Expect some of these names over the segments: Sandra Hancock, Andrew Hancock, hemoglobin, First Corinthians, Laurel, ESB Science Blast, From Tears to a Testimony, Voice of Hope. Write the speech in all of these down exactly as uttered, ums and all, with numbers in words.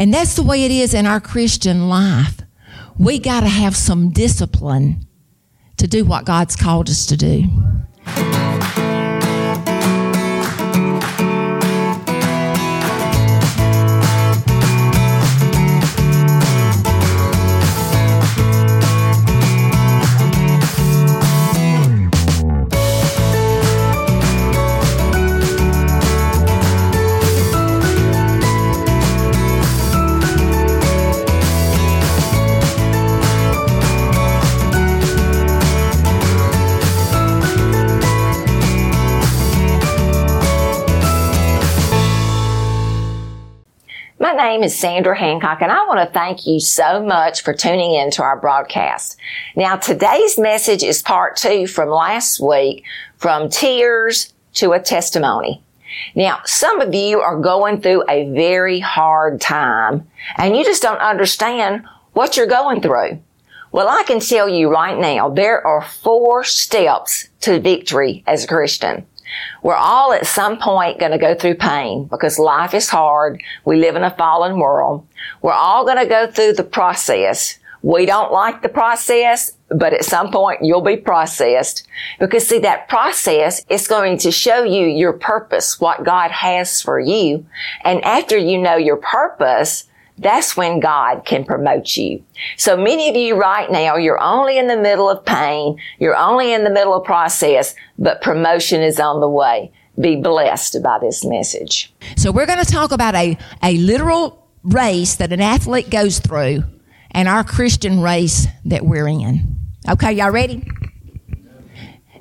And that's the way it is in our Christian life. We got to have some discipline to do what God's called us to do. My name is Sandra Hancock, and I want to thank you so much for tuning in to our broadcast. Now, today's message is part two from last week, From Tears to a Testimony. Now, some of you are going through a very hard time, and you just don't understand what you're going through. Well, I can tell you right now, there are four steps to victory as a Christian. We're all at some point going to go through pain because life is hard. We live in a fallen world. We're all going to go through the process. We don't like the process, but at some point you'll be processed. Because see, that process is going to show you your purpose, what God has for you. And after you know your purpose, that's when God can promote you. So many of you right now, you're only in the middle of pain. You're only in the middle of process, but promotion is on the way. Be blessed by this message. So we're going to talk about a, a literal race that an athlete goes through and our Christian race that we're in. Okay, y'all ready?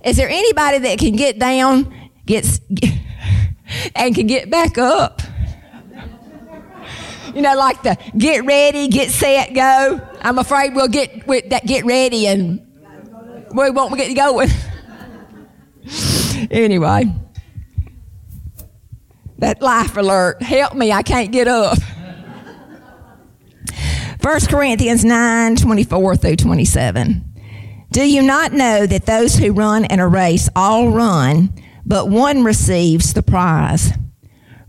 Is there anybody that can get down gets and can get back up? You know, like the get ready, get set, go. I'm afraid we'll get with that get ready and we won't get going. Anyway, that life alert. Help me, I can't get up. First Corinthians nine, twenty-four through twenty-seven. Do you not know that those who run in a race all run, but one receives the prize?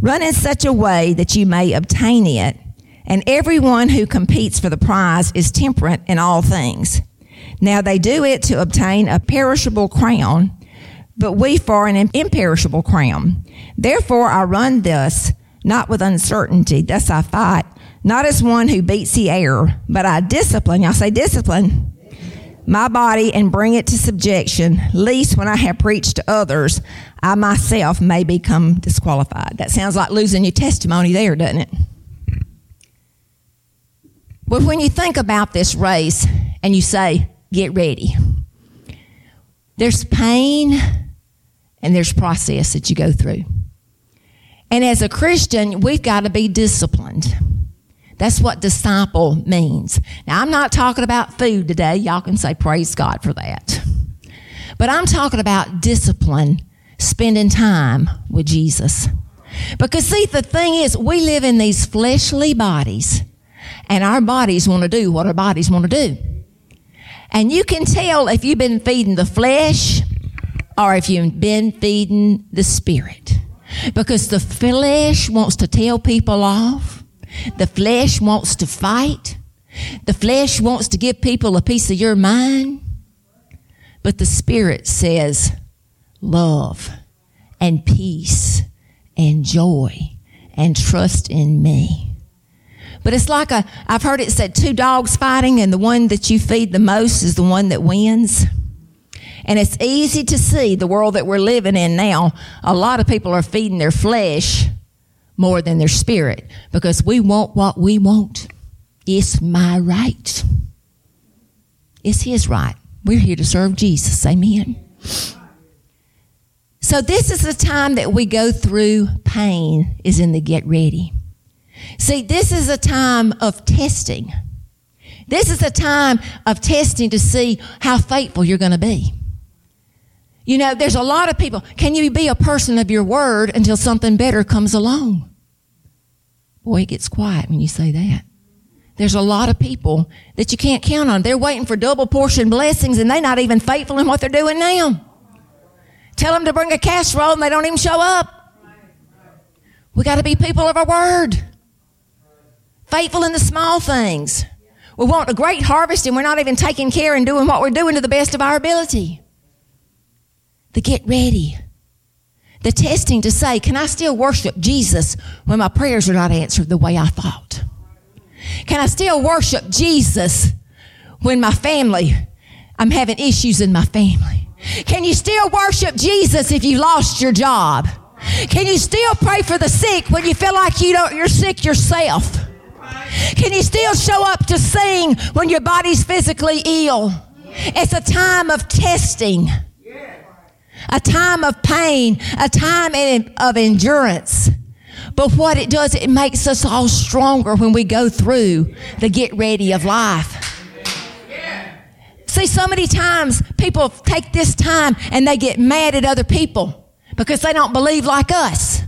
Run in such a way that you may obtain it, and everyone who competes for the prize is temperate in all things. Now they do it to obtain a perishable crown, but we for an imperishable crown. Therefore I run thus, not with uncertainty, thus I fight, not as one who beats the air, but I discipline, y'all say discipline, my body and bring it to subjection, lest when I have preached to others, I myself may become disqualified. That sounds like losing your testimony there, doesn't it? Well, when you think about this race and you say, get ready, there's pain and there's process that you go through. And as a Christian, we've got to be disciplined. That's what disciple means. Now, I'm not talking about food today. Y'all can say praise God for that. But I'm talking about discipline, spending time with Jesus. Because, see, the thing is, we live in these fleshly bodies, and our bodies want to do what our bodies want to do. And you can tell if you've been feeding the flesh or if you've been feeding the spirit. Because the flesh wants to tell people off. The flesh wants to fight. The flesh wants to give people a piece of your mind. But the Spirit says love and peace and joy and trust in me. But it's like a, I've heard it said two dogs fighting and the one that you feed the most is the one that wins. And it's easy to see the world that we're living in now. A lot of people are feeding their flesh more than their spirit, because we want what we want. It's my right. It's his right. We're here to serve Jesus. Amen. So this is the time that we go through pain, is in the get ready. See, this is a time of testing. This is a time of testing to see how faithful you're going to be. You know, there's a lot of people. Can you be a person of your word until something better comes along? Boy, it gets quiet when you say that. There's a lot of people that you can't count on. They're waiting for double portion blessings, and they're not even faithful in what they're doing now. Tell them to bring a casserole, and they don't even show up. We got to be people of our word. faithful in the small things. We want a great harvest and we're not even taking care and doing what we're doing to the best of our ability. The get ready. The testing to say, can I still worship Jesus when my prayers are not answered the way I thought? Can I still worship Jesus when my family, I'm having issues in my family? Can you still worship Jesus if you lost your job? Can you still pray for the sick when you feel like you don't, you're sick yourself? Can you still show up to sing when your body's physically ill? It's a time of testing. A time of pain, a time of endurance. But what it does, it makes us all stronger when we go through the get ready of life. See, so many times people take this time and they get mad at other people because they don't believe like us.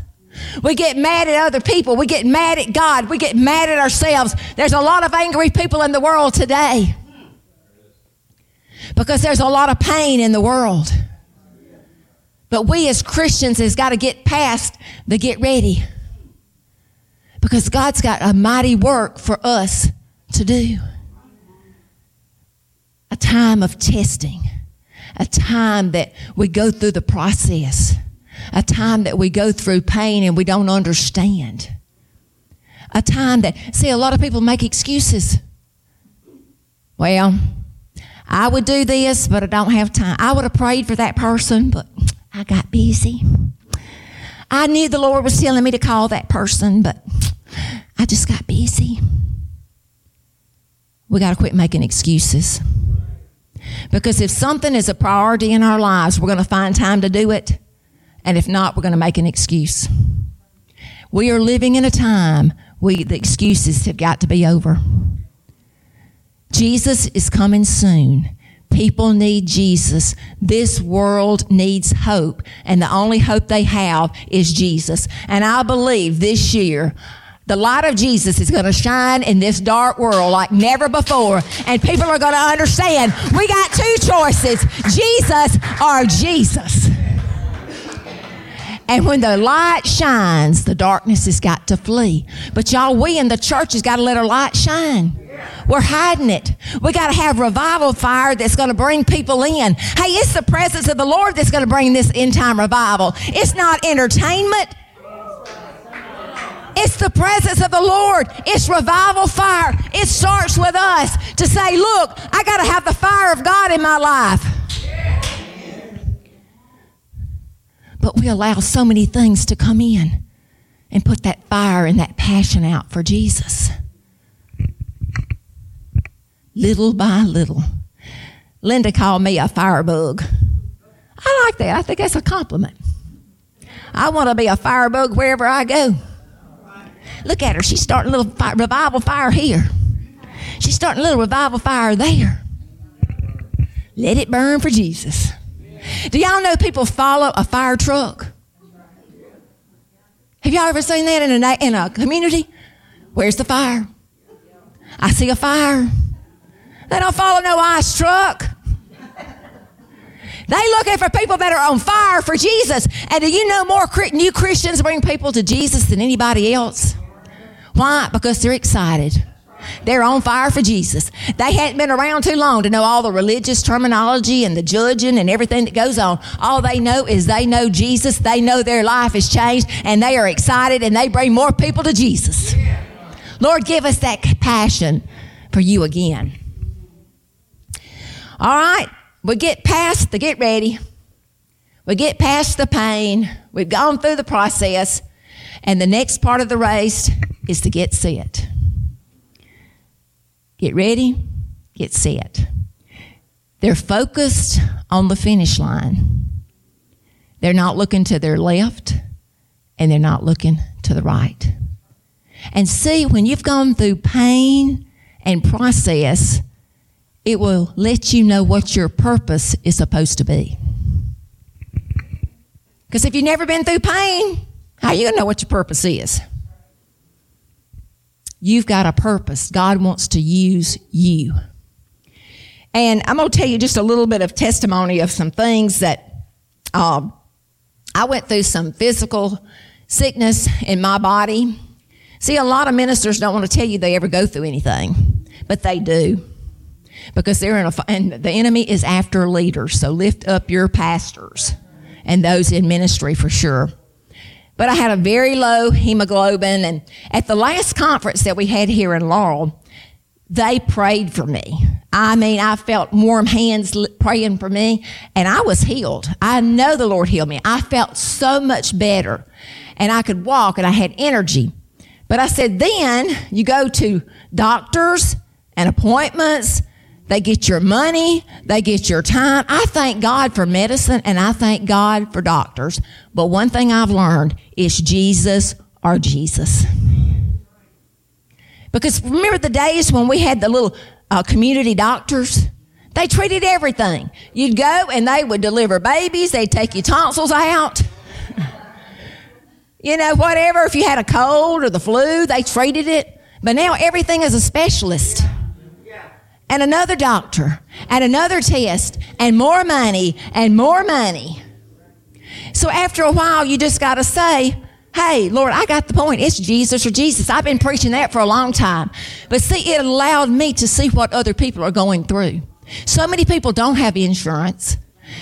We get mad at other people. We get mad at God. We get mad at ourselves. There's a lot of angry people in the world today because there's a lot of pain in the world. But we as Christians has got to get past the get ready, because God's got a mighty work for us to do. A time of testing, a time that we go through the process, a time that we go through pain and we don't understand. A time that, see, a lot of people make excuses. Well, I would do this, but I don't have time. I would have prayed for that person, but I got busy. I knew the Lord was telling me to call that person, but I just got busy. We got to quit making excuses. Because if something is a priority in our lives, we're going to find time to do it. And if not, we're going to make an excuse. We are living in a time where the excuses have got to be over. Jesus is coming soon. People need Jesus. This world needs hope, and the only hope they have is Jesus. And I believe this year, the light of Jesus is going to shine in this dark world like never before, and people are going to understand we got two choices, Jesus or Jesus. And when the light shines, the darkness has got to flee. But y'all, we in the church has got to let our light shine. We're hiding it. We got to have revival fire that's going to bring people in. Hey, it's the presence of the Lord that's going to bring this end time revival. It's not entertainment. It's the presence of the Lord. It's revival fire. It starts with us to say, look, I got to have the fire of God in my life. But we allow so many things to come in and put that fire and that passion out for Jesus. Little by little. Linda called me a firebug. I like that. I think that's a compliment. I want to be a firebug wherever I go. Look at her. She's starting a little fire, revival fire here. She's starting a little revival fire there. Let it burn for Jesus. Do y'all know people follow a fire truck? Have y'all ever seen that in a, in a community? Where's the fire? I see a fire. They don't follow no ice truck. They looking for people that are on fire for Jesus. And do you know more new Christians bring people to Jesus than anybody else? Why? Because they're excited. They're on fire for Jesus. They hadn't been around too long to know all the religious terminology and the judging and everything that goes on. All they know is they know Jesus. They know their life has changed, and they are excited, and they bring more people to Jesus. Lord, give us that passion for you again. All right, we get past the get ready. We get past the pain. We've gone through the process. And the next part of the race is to get set. Get ready, get set. They're focused on the finish line. They're not looking to their left, and they're not looking to the right. And see, when you've gone through pain and process, it will let you know what your purpose is supposed to be. Because if you've never been through pain, how are you going to know what your purpose is? You've got a purpose. God wants to use you. And I'm going to tell you just a little bit of testimony of some things that um, I went through some physical sickness in my body. See, a lot of ministers don't want to tell you they ever go through anything, but they do, because they're in a, and the enemy is after leaders. So lift up your pastors and those in ministry for sure. But I had a very low hemoglobin, and at the last conference that we had here in Laurel, they prayed for me. I mean, I felt warm hands praying for me, and I was healed. I know the Lord healed me. I felt so much better, and I could walk, and I had energy. But I said, then you go to doctors and appointments. They get your money. They get your time. I thank God for medicine, and I thank God for doctors. But one thing I've learned is Jesus or Jesus. Because remember the days when we had the little uh, community doctors? They treated everything. You'd go and they would deliver babies. They'd take your tonsils out. You know, whatever. If you had a cold or the flu, they treated it. But now everything is a specialist. Yeah. And another doctor. And another test. And more money. And more money. So after a while, you just got to say, hey, Lord, I got the point. It's Jesus or Jesus. I've been preaching that for a long time. But see, it allowed me to see what other people are going through. So many people don't have insurance.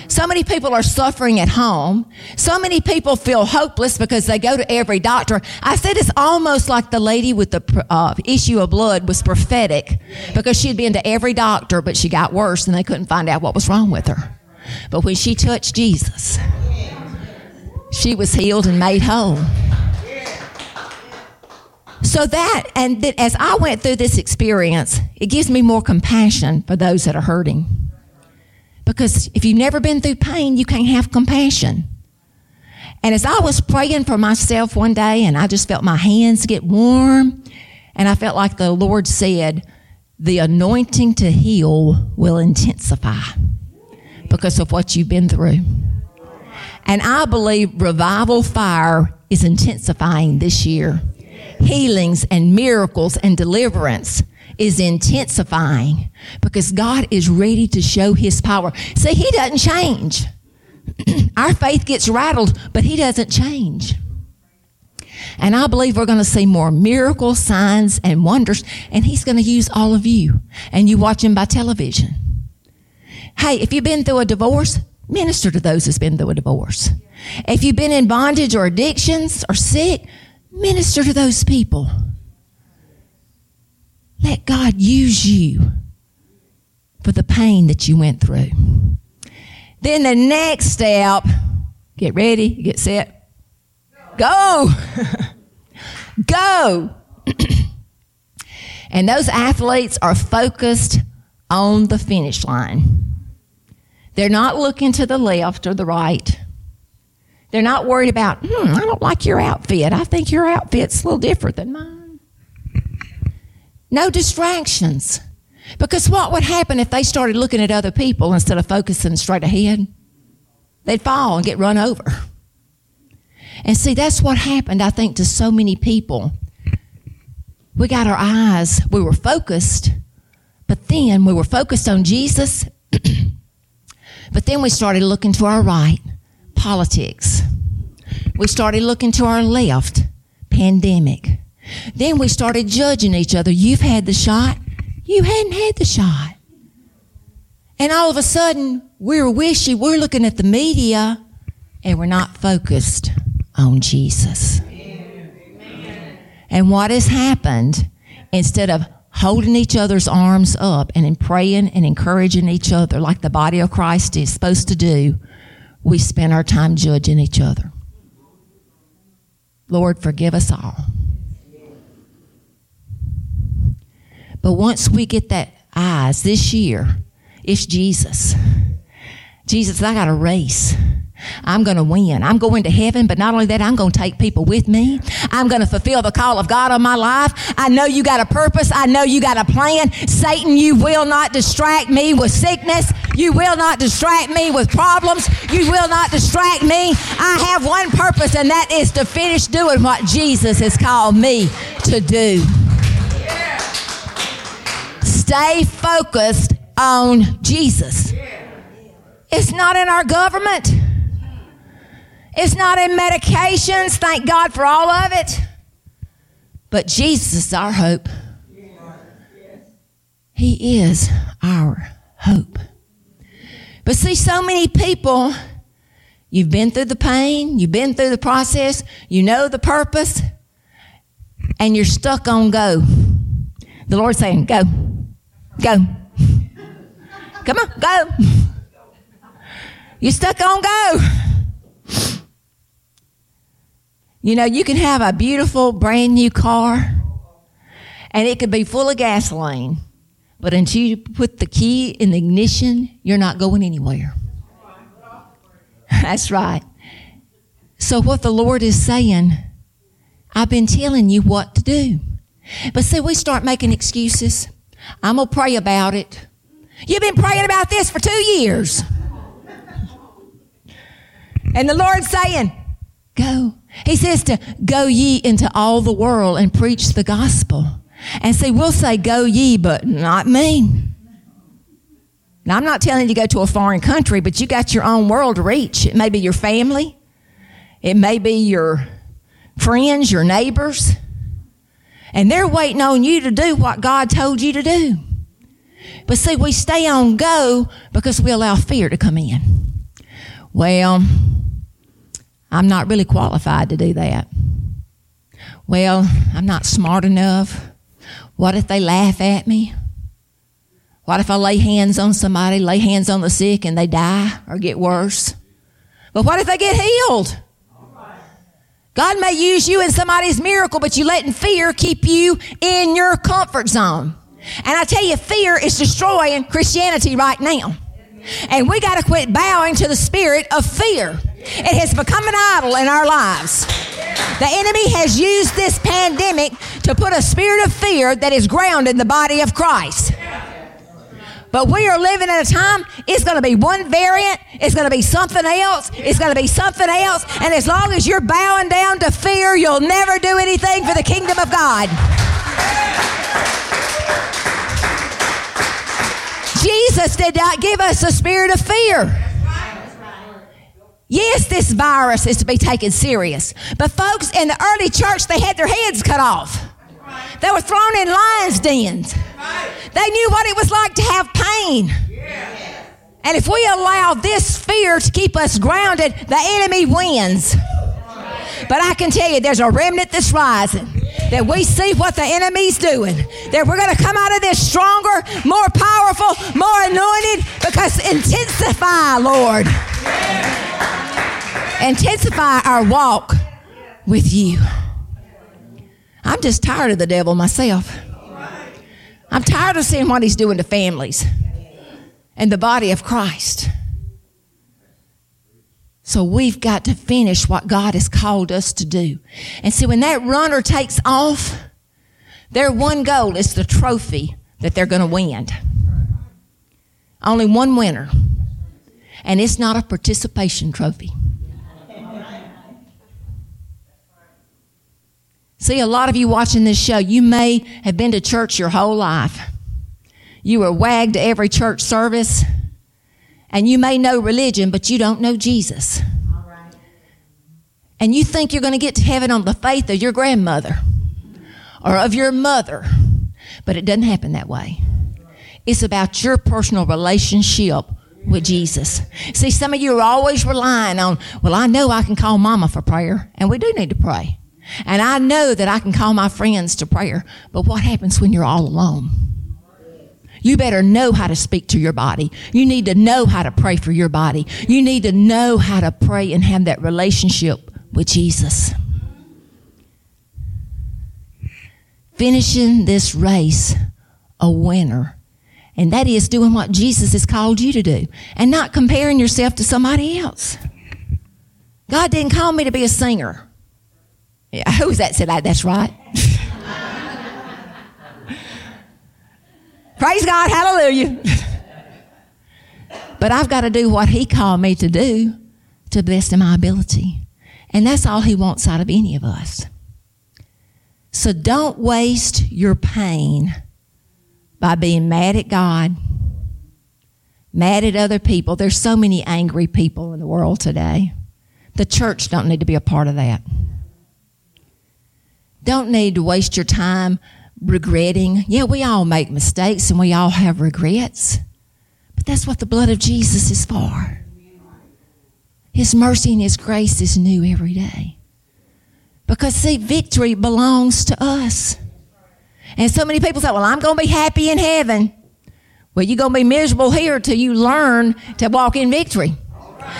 So many people are suffering at home. So many people feel hopeless because they go to every doctor. I said it's almost like the lady with the uh, issue of blood was prophetic, because she'd been to every doctor, but she got worse and they couldn't find out what was wrong with her. But when she touched Jesus, she was healed and made whole. So that, and that as I went through this experience, it gives me more compassion for those that are hurting. Because if you've never been through pain, you can't have compassion. And as I was praying for myself one day, and I just felt my hands get warm, and I felt like the Lord said, the anointing to heal will intensify because of what you've been through. And I believe revival fire is intensifying this year. Healings and miracles and deliverance is intensifying because God is ready to show his power. See, he doesn't change. Our faith gets rattled, but he doesn't change. And I believe we're going to see more miracles, signs, and wonders, and he's going to use all of you, and you watch him by television. Hey, if you've been through a divorce, minister to those who's been through a divorce. If you've been in bondage or addictions or sick, minister to those people. Let God use you for the pain that you went through. Then the next step, get ready, get set, go. Go. And those athletes are focused on the finish line. They're not looking to the left or the right. They're not worried about, hmm, I don't like your outfit. I think your outfit's a little different than mine. No distractions. Because what would happen if they started looking at other people instead of focusing straight ahead? They'd fall and get run over. And see, that's what happened, I think, to so many people. We got our eyes, we were focused, but then we were focused on Jesus. But then we started looking to our right, politics. We started looking to our left, pandemic. Then we started judging each other. You've had the shot. You hadn't had the shot. And all of a sudden, we're wishy. We're looking at the media, and we're not focused on Jesus. Amen. And what has happened, instead of holding each other's arms up and in praying and encouraging each other like the body of Christ is supposed to do, we spend our time judging each other. Lord, forgive us all. But once we get that eyes this year, it's Jesus. Jesus, I got a race. I'm going to win. I'm going to heaven, but not only that, I'm going to take people with me. I'm going to fulfill the call of God on my life. I know you got a purpose. I know you got a plan. Satan, you will not distract me with sickness. You will not distract me with problems. You will not distract me. I have one purpose, and that is to finish doing what Jesus has called me to do. Yeah. Stay focused on Jesus. Yeah. It's not in our government. It's not in medications. Thank God for all of it. But Jesus is our hope. He is our hope. But see, so many people, you've been through the pain, you've been through the process, you know the purpose, and you're stuck on go. The Lord's saying, go, go. Come on, go. You're stuck on go. You know, you can have a beautiful, brand new car, and it could be full of gasoline. But until you put the key in the ignition, you're not going anywhere. That's right. So what the Lord is saying, I've been telling you what to do. But see, we start making excuses. I'm going to pray about it. You've been praying about this for two years. And the Lord's saying, go. He says to go ye into all the world and preach the gospel. And see, we'll say go ye, but not me. Now, I'm not telling you to go to a foreign country, but you got your own world to reach. It may be your family. It may be your friends, your neighbors. And they're waiting on you to do what God told you to do. But see, we stay on go because we allow fear to come in. Well, I'm not really qualified to do that. Well, I'm not smart enough. What if they laugh at me? What if I lay hands on somebody, lay hands on the sick, and they die or get worse? But what if they get healed? God may use you in somebody's miracle, but you letting fear keep you in your comfort zone. And I tell you, fear is destroying Christianity right now. And we got to quit bowing to the spirit of fear. It has become an idol in our lives. The enemy has used this pandemic to put a spirit of fear that is grounded in the body of Christ. But we are living in a time, it's going to be one variant, it's going to be something else, it's going to be something else. And as long as you're bowing down to fear, you'll never do anything for the kingdom of God. Jesus did not give us a spirit of fear. Yes, this virus is to be taken serious. But folks, in the early church, they had their heads cut off. They were thrown in lions' dens. They knew what it was like to have pain. And if we allow this fear to keep us grounded, the enemy wins. But I can tell you, there's a remnant that's rising, that we see what the enemy's doing, that we're going to come out of this stronger, more powerful, more anointed, because intensify, Lord. Intensify our walk with you. I'm just tired of the devil myself. I'm tired of seeing what he's doing to families and the body of Christ. So we've got to finish what God has called us to do. And see, when that runner takes off, their one goal is the trophy that they're going to win. Only one winner. And it's not a participation trophy. See, a lot of you watching this show, you may have been to church your whole life. You were wagged to every church service, and you may know religion, but you don't know Jesus. All right. And you think you're going to get to heaven on the faith of your grandmother or of your mother, but it doesn't happen that way. It's about your personal relationship with Jesus. See, some of you are always relying on, well, I know I can call mama for prayer, and we do need to pray. And I know that I can call my friends to prayer. But what happens when you're all alone? You better know how to speak to your body. You need to know how to pray for your body. You need to know how to pray and have that relationship with Jesus. Finishing this race a winner. And that is doing what Jesus has called you to do. And not comparing yourself to somebody else. God didn't call me to be a singer. Yeah, who's that said that? That's right. Praise God, hallelujah. But I've got to do what he called me to do to the best of my ability. And that's all he wants out of any of us. So don't waste your pain by being mad at God, mad at other people. There's so many angry people in the world today. The church don't need to be a part of that. don't need to waste your time regretting. Yeah, we all make mistakes and we all have regrets. But that's what the blood of Jesus is for. His mercy and His grace is new every day. Because, see, victory belongs to us. And so many people say, well, I'm going to be happy in heaven. Well, you're going to be miserable here till you learn to walk in victory.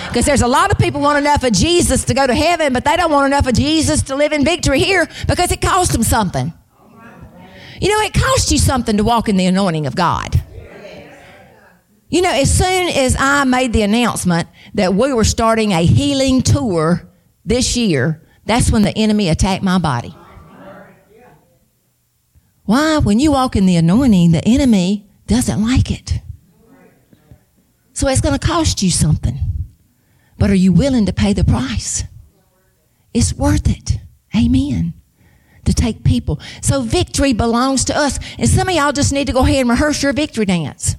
Because there's a lot of people want enough of Jesus to go to heaven, but they don't want enough of Jesus to live in victory here because it cost them something. You know, it costs you something to walk in the anointing of God. You know, as soon as I made the announcement that we were starting a healing tour this year, that's when the enemy attacked my body. Why? When you walk in the anointing, the enemy doesn't like it. So it's going to cost you something. But are you willing to pay the price? It's worth it. Amen. To take people. So victory belongs to us. And some of y'all just need to go ahead and rehearse your victory dance.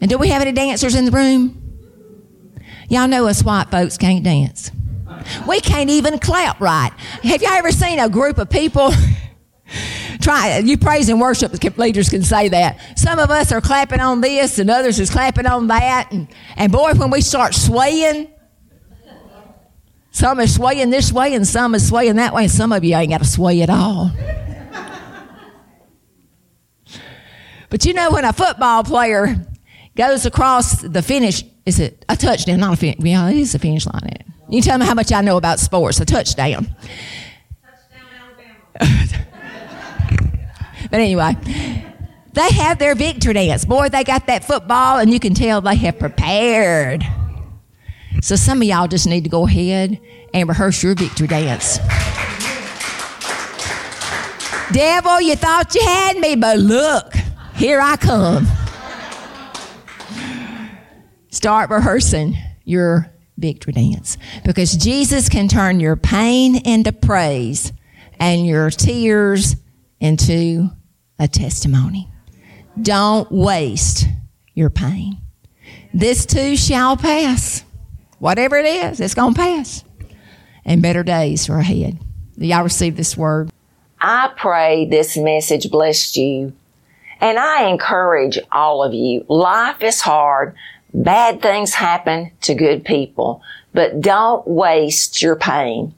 And do we have any dancers in the room? Y'all know us white folks can't dance. We can't even clap right. Have y'all ever seen a group of people? Try you praise and worship leaders can say that. Some of us are clapping on this and others is clapping on that. And, and boy, when we start swaying, some is swaying this way and some is swaying that way. And some of you ain't got to sway at all. But you know, when a football player goes across the finish, is it a touchdown? Not a finish. Yeah, it is a finish line. Isn't it? You tell me how much I know about sports. A touchdown. Touchdown, Alabama. But anyway, they have their victory dance. Boy, they got that football, and you can tell they have prepared. So some of y'all just need to go ahead and rehearse your victory dance. Devil, you thought you had me, but look, here I come. Start rehearsing your victory dance because Jesus can turn your pain into praise and your tears into a testimony. Don't waste your pain. This too shall pass. Whatever it is, it's going to pass. And better days are ahead. Y'all receive this word. I pray this message blessed you. And I encourage all of you. Life is hard. Bad things happen to good people. But don't waste your pain.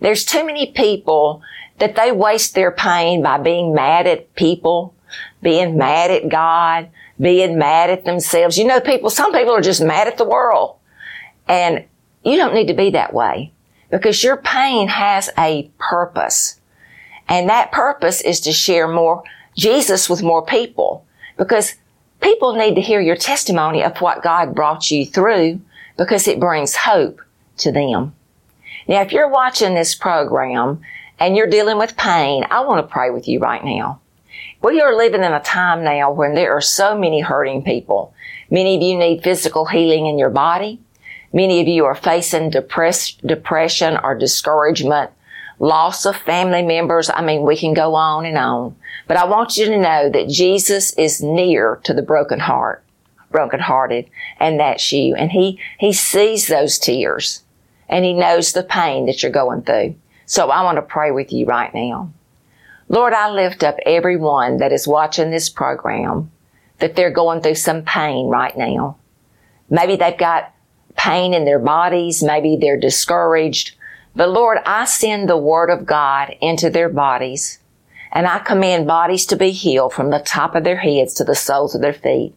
There's too many people that they waste their pain by being mad at people, being mad at God, being mad at themselves. You know, people, some people are just mad at the world. And you don't need to be that way because your pain has a purpose. And that purpose is to share more Jesus with more people because people need to hear your testimony of what God brought you through because it brings hope to them. Now, if you're watching this program and you're dealing with pain, I want to pray with you right now. We are living in a time now when there are so many hurting people. Many of you need physical healing in your body. Many of you are facing depress, depression or discouragement, loss of family members. I mean, we can go on and on. But I want you to know that Jesus is near to the broken heart, brokenhearted, and that's you. And he, he sees those tears, and He knows the pain that you're going through. So I want to pray with you right now. Lord, I lift up everyone that is watching this program, that they're going through some pain right now. Maybe they've got pain in their bodies. Maybe they're discouraged. But Lord, I send the Word of God into their bodies, and I command bodies to be healed from the top of their heads to the soles of their feet.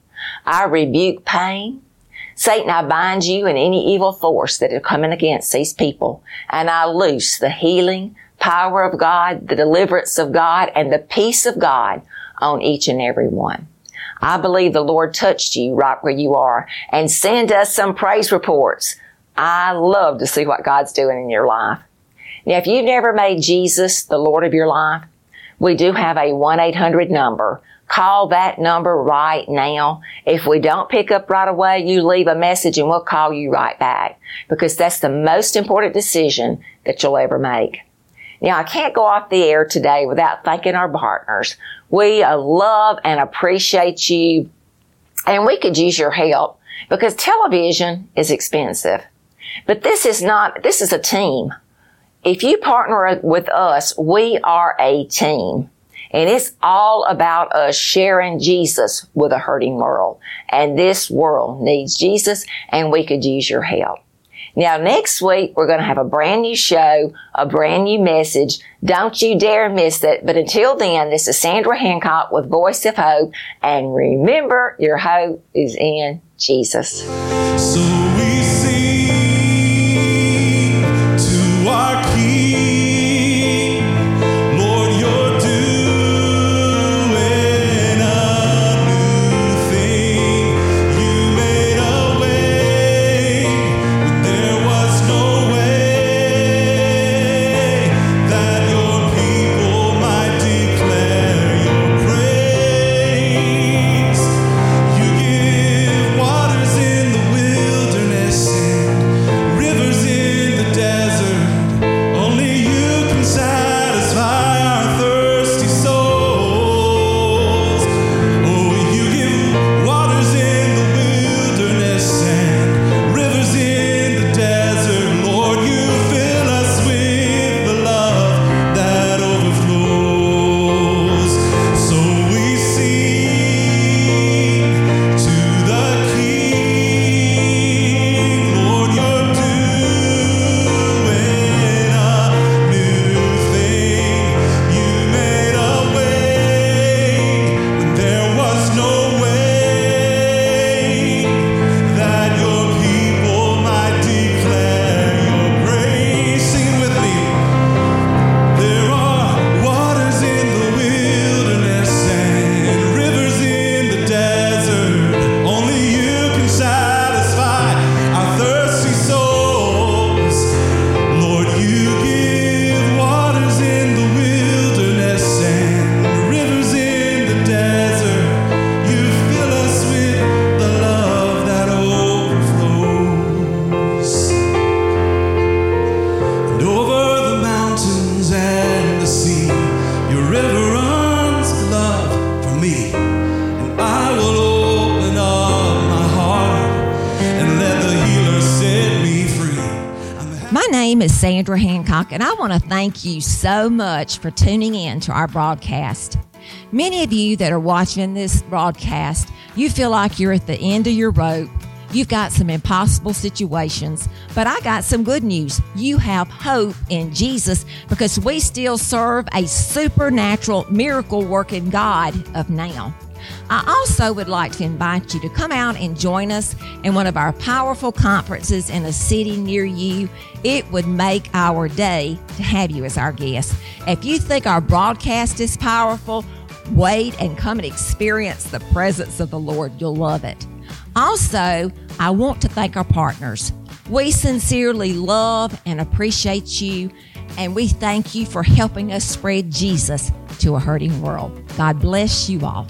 I rebuke pain. Satan, I bind you and any evil force that is coming against these people. And I loose the healing power of God, the deliverance of God, and the peace of God on each and every one. I believe the Lord touched you right where you are. And send us some praise reports. I love to see what God's doing in your life. Now, if you've never made Jesus the Lord of your life, we do have a one eight hundred number. Call that number right now. If we don't pick up right away, you leave a message and we'll call you right back because that's the most important decision that you'll ever make. Now, I can't go off the air today without thanking our partners. We love and appreciate you, and we could use your help because television is expensive. But this is not, this is a team. If you partner with us, we are a team. And it's all about us sharing Jesus with a hurting world. And this world needs Jesus, and we could use your help. Now, next week, we're going to have a brand new show, a brand new message. Don't you dare miss it. But until then, this is Sandra Hancock with Voice of Hope. And remember, your hope is in Jesus. So we sing to our King. Andrew Hancock, and I want to thank you so much for tuning in to our broadcast. Many of you that are watching this broadcast, you feel like you're at the end of your rope. You've got some impossible situations, but I got some good news. You have hope in Jesus because we still serve a supernatural, miracle-working God of now. I also would like to invite you to come out and join us in one of our powerful conferences in a city near you. It would make our day to have you as our guest. If you think our broadcast is powerful, wait and come and experience the presence of the Lord. You'll love it. Also, I want to thank our partners. We sincerely love and appreciate you, and we thank you for helping us spread Jesus to a hurting world. God bless you all.